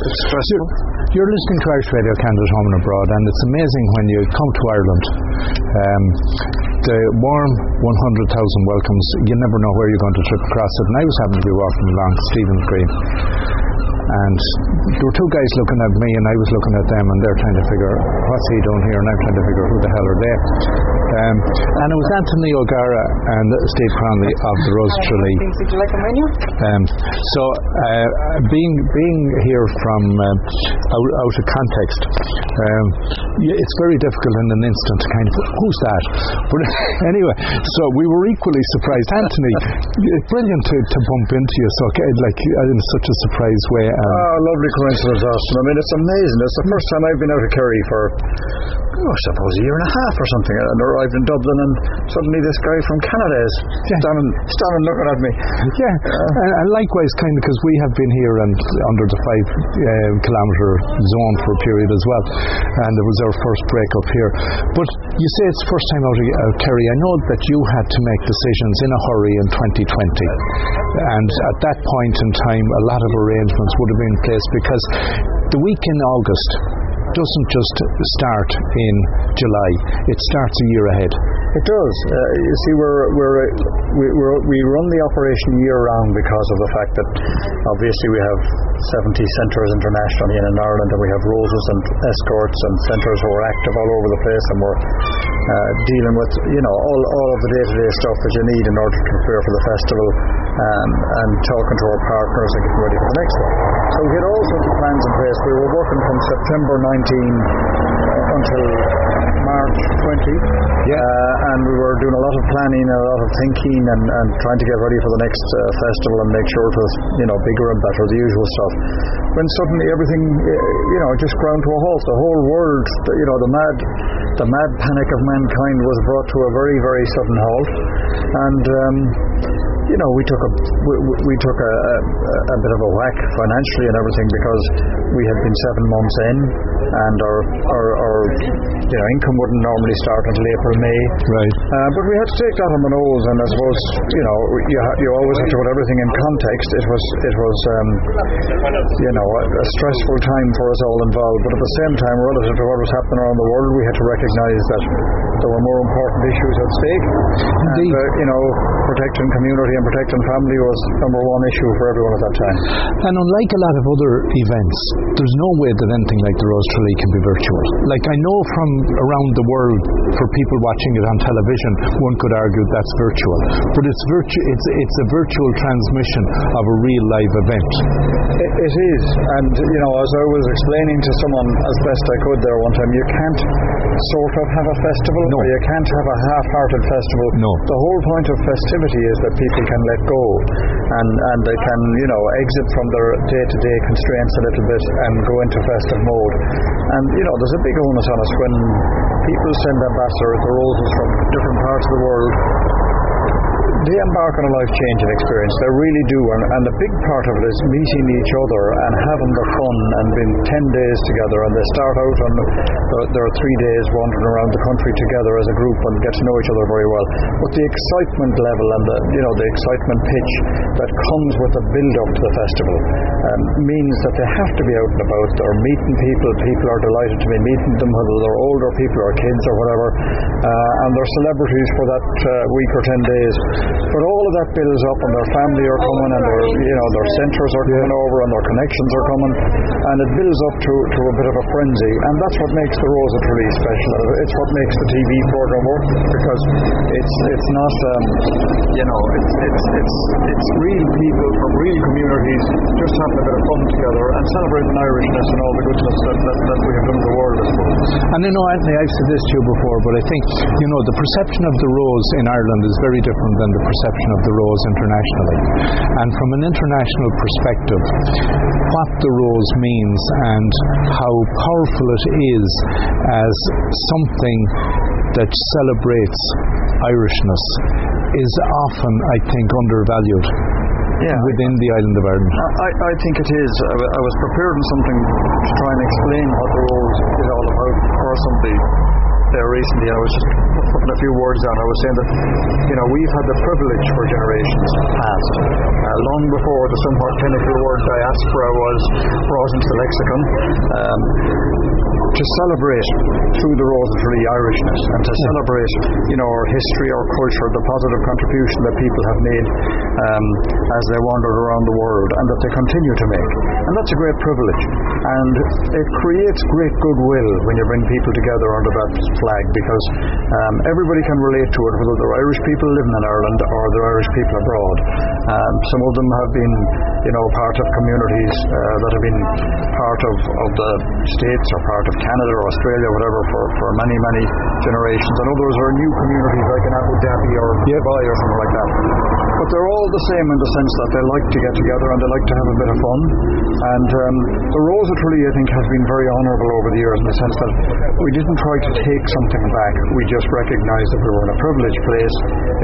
It's stressful. You're listening to Irish Radio Canada Home and Abroad, and it's amazing when you come to Ireland. The warm 100,000 welcomes, you never know where you're going to trip across it. And I was happening to be walking along Stephen Green, and there were two guys looking at me and I was looking at them, and they're trying to figure what's he doing here, and I'm trying to figure who the hell are they. And it was Anthony O'Gara and Steve Cronley of the Rose of Tralee. Did you like the menu? Being here from out of context, it's very difficult in an instant to kind of who's that. But anyway, so we were equally surprised. Anthony, it's brilliant to bump into you, so like in such a surprise way. Lovely coincidence, Austin. I mean, it's amazing. It's the first time I've been out of Kerry for, I suppose, a year and a half or something. I arrived in Dublin, and suddenly this guy from Canada is standing looking at me. Yeah, and likewise, kind of, because we have been here and under the 5 kilometre zone for a period as well, and it was our first break up here. But you say it's first time out of Kerry. I know that you had to make decisions in a hurry in 2020, and at that point in time, a lot of arrangements would have been in place, because the week in August doesn't just start in July, it starts a year ahead. It does. You see, we run the operation year-round because of the fact that obviously we have 70 centres internationally in Ireland, and we have roses and escorts and centres who are active all over the place, and we're dealing with, you know, all of the day-to-day stuff that you need in order to prepare for the festival, and talking to our partners and getting ready for the next one. So we had all sorts of plans in place. We were working from September 19 until March 20, and we were doing a lot of planning and a lot of thinking and trying to get ready for the next festival and make sure it was, you know, bigger and better, the usual stuff. When suddenly everything, you know, just ground to a halt. The whole world, you know, the mad panic of mankind was brought to a very, very sudden halt, and you know, we took a bit of a whack financially and everything, because we had been 7 months in, and our you know, income wouldn't normally start until April, May. Right. But we had to take that on the nose, and I suppose, you know, you always have to put everything in context. It was you know, a stressful time for us all involved, but at the same time, relative to what was happening around the world, we had to recognise that there were more important issues at stake. Indeed. And, you know, protecting community and protecting family was number one issue for everyone at that time. And unlike a lot of other events, there's no way that anything like the Rose Tralee can be virtual. Like, I know from around the world, for people watching it on television, one could argue that's virtual, but it's a virtual transmission of a real live event. It is, and you know, as I was explaining to someone as best I could there one time, you can't sort of have a festival, or you can't have a half-hearted festival. No. The whole point of festivity is that people can let go, and they can, you know, exit from their day-to-day constraints a little bit and go into festive mode. And you know, there's a big onus on us when people send ambassadors to roses from different parts of the world. They embark on a life-changing experience. They really do, and a big part of it is meeting each other and having the fun and being 10 days together. And they start out on their 3 days wandering around the country together as a group and get to know each other very well. But the excitement level and the excitement pitch that comes with the build-up to the festival means that they have to be out and about. They're meeting people. People are delighted to be meeting them, whether they're older people or kids or whatever, and they're celebrities for that week or 10 days. But all of that builds up, and their family are coming, and their, you know, their centres are coming over, and their connections are coming, and it builds up to a bit of a frenzy, and that's what makes the Rose of Tralee special. It's what makes the TV programme work, because it's not you know, it's real people from real communities just having a bit of fun together and celebrating Irishness and all the goodness that we have done in the world. And you know, Anthony, I've said this to you before, but I think, you know, the perception of the Rose in Ireland is very different than the perception of the Rose internationally. And from an international perspective, what the Rose means and how powerful it is as something that celebrates Irishness is often, I think, undervalued within the island of Ireland. I think it is. I was preparing something to try and explain what the Rose is all about for somebody there recently, and I was just putting a few words down. I was saying that, you know, we've had the privilege for generations past, long before the somewhat clinical word diaspora was brought into the lexicon, to celebrate through the Rose of Tralee Irishness, and to celebrate, you know, our history, our culture, the positive contribution that people have made as they wandered around the world, and that they continue to make. And that's a great privilege, and it creates great goodwill when you bring people together under that flag, because everybody can relate to it, whether they're Irish people living in Ireland or they're Irish people abroad. Some of them have been, you know, part of communities that have been part of the States or part of Canada or Australia or whatever for many, many generations, and others are new communities like in Abu Dhabi or Dubai or something like that. But they're all the same in the sense that they like to get together and they like to have a bit of fun. And the Rose of Tralee, I think, has been very honourable over the years in the sense that we didn't try to take something back. We just recognised that we were in a privileged place.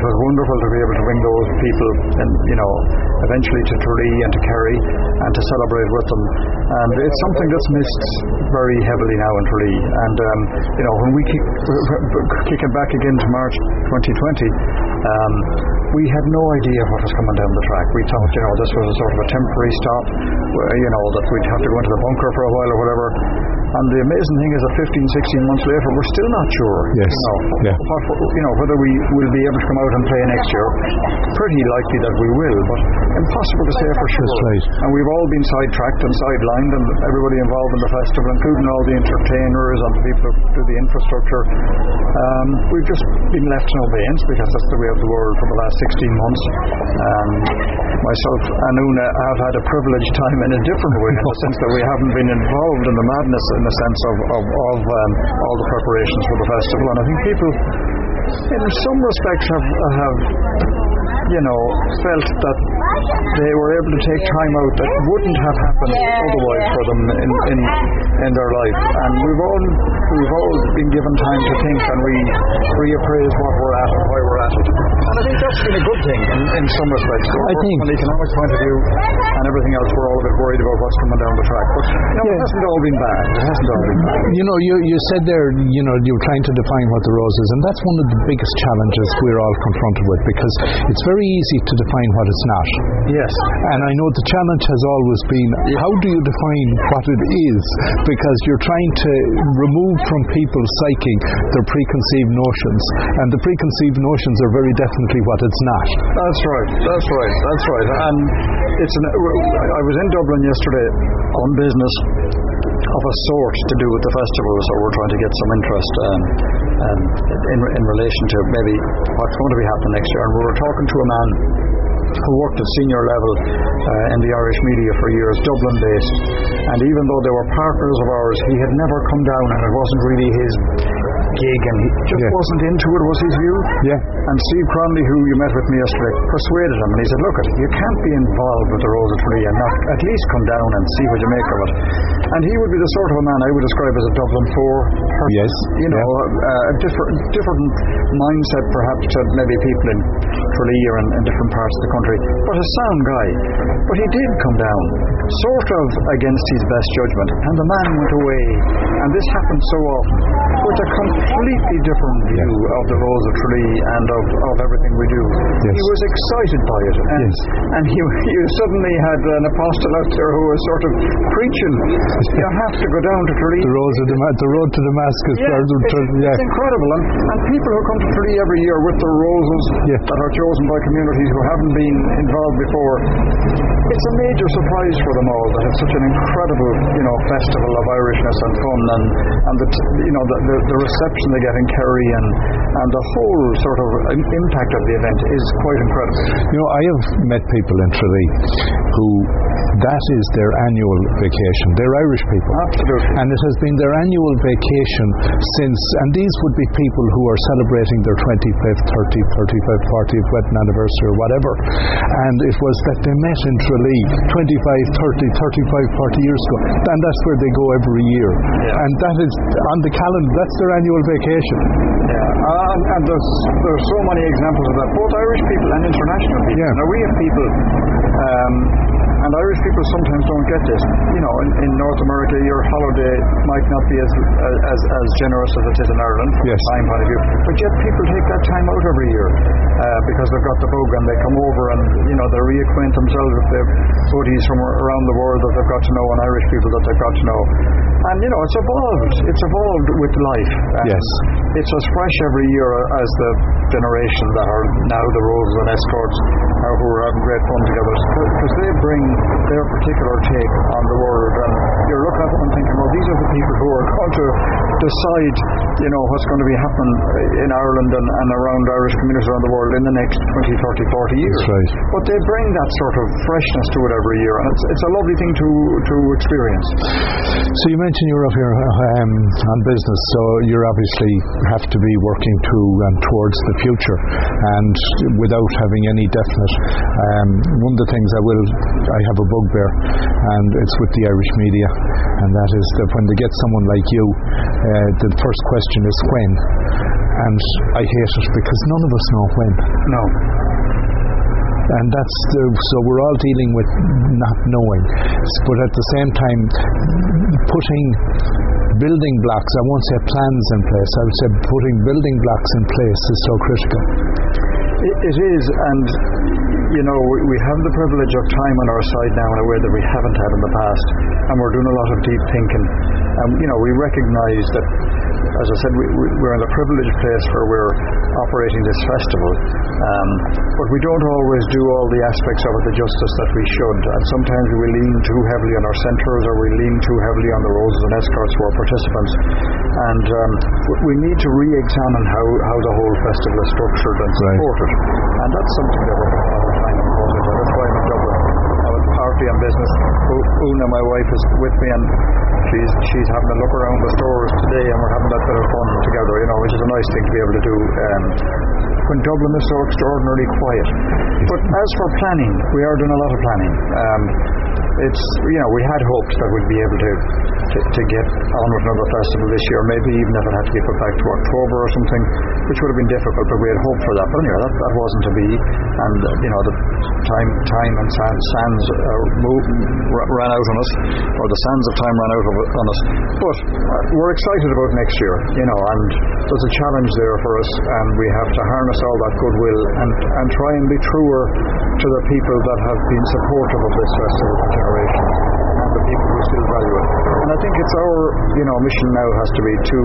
It was wonderful to be able to bring those people, and you know, eventually to Tralee and to Kerry, and to celebrate with them. And it's something that's missed very heavily now in Tralee. And you know, when we kick it back again to March 2020. We had no idea what was coming down the track. We thought, you know, this was a sort of a temporary stop, where, you know, that we'd have to go into the bunker for a while or whatever. And the amazing thing is that 15, 16 months later, we're still not sure. Yes. You know, you know, whether we will be able to come out and play next year. Pretty likely that we will, but impossible to say for sure. Right. And we've all been sidetracked and sidelined, and everybody involved in the festival, including all the entertainers and the people who do the infrastructure. We've just been left in abeyance, because that's the way of the world for the last 16 months. Myself and Una have had a privileged time in a different way, in the sense that we haven't been involved in the madness, in the sense of all the preparations for the festival. And I think people, in some respects, have you know, felt that they were able to take time out that wouldn't have happened otherwise for them in their life. And we've all been given time to think and reappraise what we're at and why we're at it. And I think that's been a good thing in some respects. I think from an economic point of view and everything else, we're all a bit worried about what's coming down the track. But you know, it hasn't all been bad. You know, you said there, you know, you're trying to define what the Rose is, and that's one of the biggest challenges we're all confronted with, because it's very easy to define what it's not. Yes. And I know the challenge has always been, how do you define what it is? Because you're trying to remove from people's psyche their preconceived notions, and the preconceived notions are very definitely what it's not. That's right. And I was in Dublin yesterday on business of a sort to do with the festival, so we're trying to get some interest in relation to maybe what's going to be happening next year. And we were talking to a man who worked at senior level in the Irish media for years, Dublin-based, and even though they were partners of ours, he had never come down, and it wasn't really his gig, and he just wasn't into it, was his view. Yeah. And Steve Cronley, who you met with me yesterday, persuaded him, and he said, look, you can't be involved with the Rose of Tralee and not at least come down and see what you make of it. And he would be the sort of a man I would describe as a Dublin 4 person. Yes. You know, a different mindset perhaps to maybe people in Tralee or in different parts of the country, but a sound guy. But he did come down, sort of against his best judgment, and the man went away, and this happened so often, with a completely different view of the Rose of Tralee and of everything we do. Yes. He was excited by it, and he suddenly had an apostle out there who was sort of preaching, you have to go down to Tralee. The road to Damascus. Yeah, it's incredible, and people who come to Tralee every year with the roses that are chosen by communities who haven't been involved before, it's a major surprise for them all that it's such an incredible, you know, festival of Irishness and fun, and the reception they get in Kerry, and the whole sort of impact of the event is quite incredible. You know, I have met people in Tralee who that is their annual vacation. They're Irish people. Absolutely. And it has been their annual vacation since, and these would be people who are celebrating their 25th, 30th, 35th, 40th wedding anniversary or whatever. And it was that they met in Tralee 25, 30, 35, 40 years ago. And that's where they go every year. Yeah. And that is on the calendar, that's their annual vacation. Yeah. And there's so many examples of that, both Irish people and international people. Yeah. Now we have people And Irish people sometimes don't get this. You know, in North America, your holiday might not be as generous as it is in Ireland from a time point of view. But yet people take that time out every year because they've got the vogue and they come over and, you know, they reacquaint themselves with their buddies from around the world that they've got to know and Irish people that they've got to know. And, you know, it's evolved. It's evolved with life. Yes. It's as fresh every year as the generation that are now the Roses and Escorts who are having great fun together. Because they bring their particular take on the world. And you're looking at them and thinking, well, these are the people who are going to decide, you know, what's going to be happening in Ireland and around Irish communities around the world in the next 20, 30, 40 years. That's right. But they bring that sort of freshness to it every year. And it's a lovely thing to experience. So you mentioned you're up here on business, so you obviously have to be working to and towards the future, and without having any definite. One of the things I have a bugbear, and it's with the Irish media, and that is that when they get someone like you, the first question is when, and I hate it because none of us know when. No. And that's so we're all dealing with not knowing, but at the same time putting building blocks, I won't say plans in place, I would say putting building blocks in place is so critical. It is, and you know, we have the privilege of time on our side now in a way that we haven't had in the past, and we're doing a lot of deep thinking. And you know, we recognise that, as I said, we're in a privileged place where we're operating this festival, but we don't always do all the aspects of it the justice that we should, and sometimes we lean too heavily on our centres, or we lean too heavily on the Roses and Escorts who are participants, and we need to re-examine how the whole festival is structured and supported, and that's something that we're finding important. That's why I'm in Dublin. I was partly on business. Una, my wife, is with me, and she's having a look around the stores today, and we're having that bit of fun together, you know, which is a nice thing to be able to do when Dublin is so extraordinarily quiet. But as for planning, we are doing a lot of planning. It's, you know, we had hopes that we'd be able to get on with another festival this year, maybe even if it had to be put back to October or something, which would have been difficult, but we had hoped for that. But anyway, that wasn't to be, and you know, the time and sands ran out on us, or the sands of time ran out on us. But we're excited about next year, you know, and there's a challenge there for us, and we have to harness all that goodwill and try and be truer to the people that have been supportive of this festival for generations, and the people who still value it. And I think it's our, you know, mission now has to be to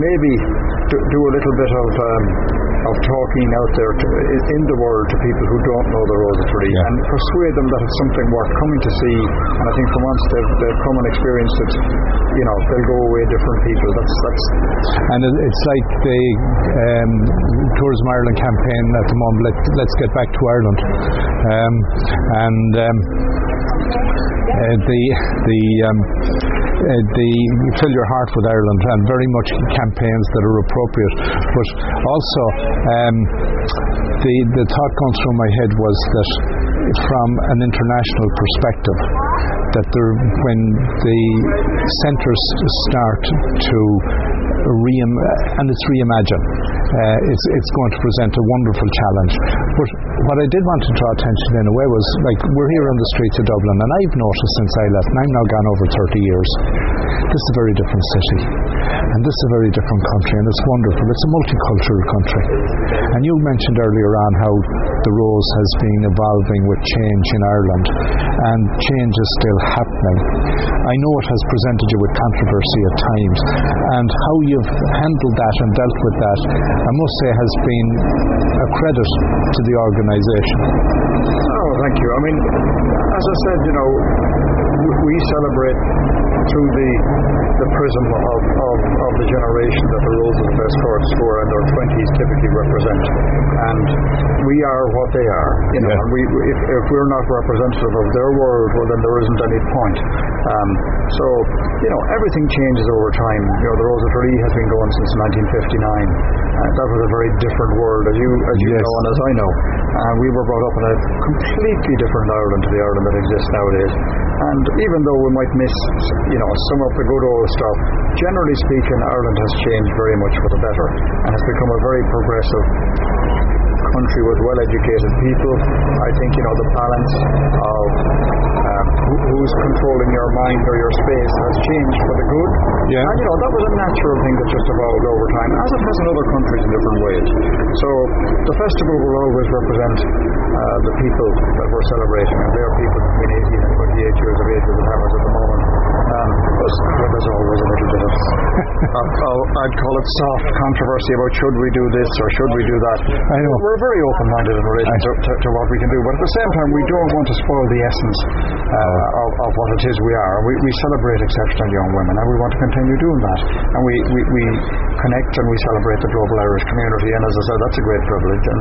maybe do a little bit of talking out there in the world to people who don't know the Rose of Tralee, and persuade them that it's something worth coming to see. And I think for once they've come and experienced it, you know, they'll go away different people. That's. And it's like the Tourism Ireland campaign at the moment. Let's get back to Ireland, the fill your heart with Ireland, and very much campaigns that are appropriate. But also the thought going through my head was that from an international perspective, that when the centres start to and it's reimagined, it's going to present a wonderful challenge. But what I did want to draw attention in a way was, like, we're here on the streets of Dublin, and I've noticed since I left, and I'm now gone over 30 years, this is a very different city, and this is a very different country, and it's wonderful. It's a multicultural country. And you mentioned earlier on how the Rose has been evolving with change in Ireland, and change is still happening. I know it has presented you with controversy at times, and how you've handled that and dealt with that, I must say, has been a credit to the organisation. Oh, thank you. I mean, as I said, you know, we celebrate through the prism of the generation that the Roses and Escorts who are in their 20s typically represent, and we are what they are, you know, and if we're not representative of their world, well, then there isn't any point. So, you know, everything changes over time. You know, the Rose of Tralee has been going since 1959. That was a very different world, as you know, and as I know. We were brought up in a completely different Ireland to the Ireland that exists nowadays. And even though we might miss, you know, some of the good old stuff, generally speaking, Ireland has changed very much for the better, and has become a very progressive country with well-educated people. I think, you know, the balance of who's controlling your mind or your space has changed for the good. Yeah. And, you know, that was a natural thing that just evolved over time, as it has in other countries in different ways. So the festival will always represent the people that we're celebrating, and they are people between 18 and 28 years of age with the powers at the moment. But there's always a little bit of, I'd call it soft controversy about should we do this or should we do that. I know. We're very open-minded in relation to what we can do, but at the same time, we don't want to spoil the essence of what it is we are. We celebrate exceptional young women, and we want to continue doing that. And we connect and we celebrate the global Irish community, and as I said, that's a great privilege, and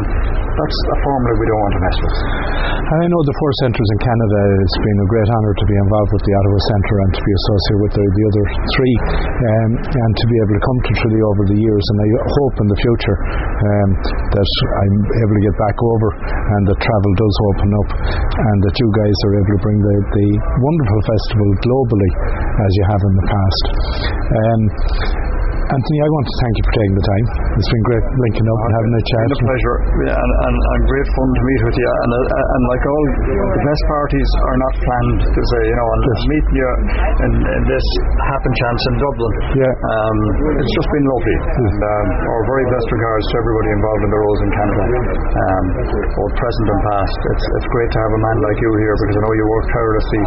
that's a formula we don't want to mess with. And I know the four centres in Canada, it's been a great honour to be involved with the Ottawa Centre and to be associated with the other three, and to be able to come to Tralee over the years, and I hope in the future that I'm able to get back over and that travel does open up and that you guys are able to bring the wonderful festival globally as you have in the past. Anthony, I want to thank you for taking the time. It's been great linking up and having a chat. It's been a pleasure, and great fun to meet with you. And like all the best parties are not planned, because you know, and yes, meeting you in this happen chance in Dublin. Yeah. It's just been lovely. Yes. And our very best regards to everybody involved in the Rose in Canada, both present and past. It's great to have a man like you here, because I know you work tirelessly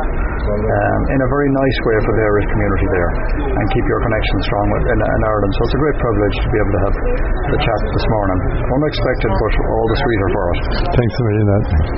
in a very nice way for the Irish community there, and keep your connection strong in Ireland. So it's a great privilege to be able to have the chat this morning. Unexpected, but all the sweeter for us. Thanks for reading that.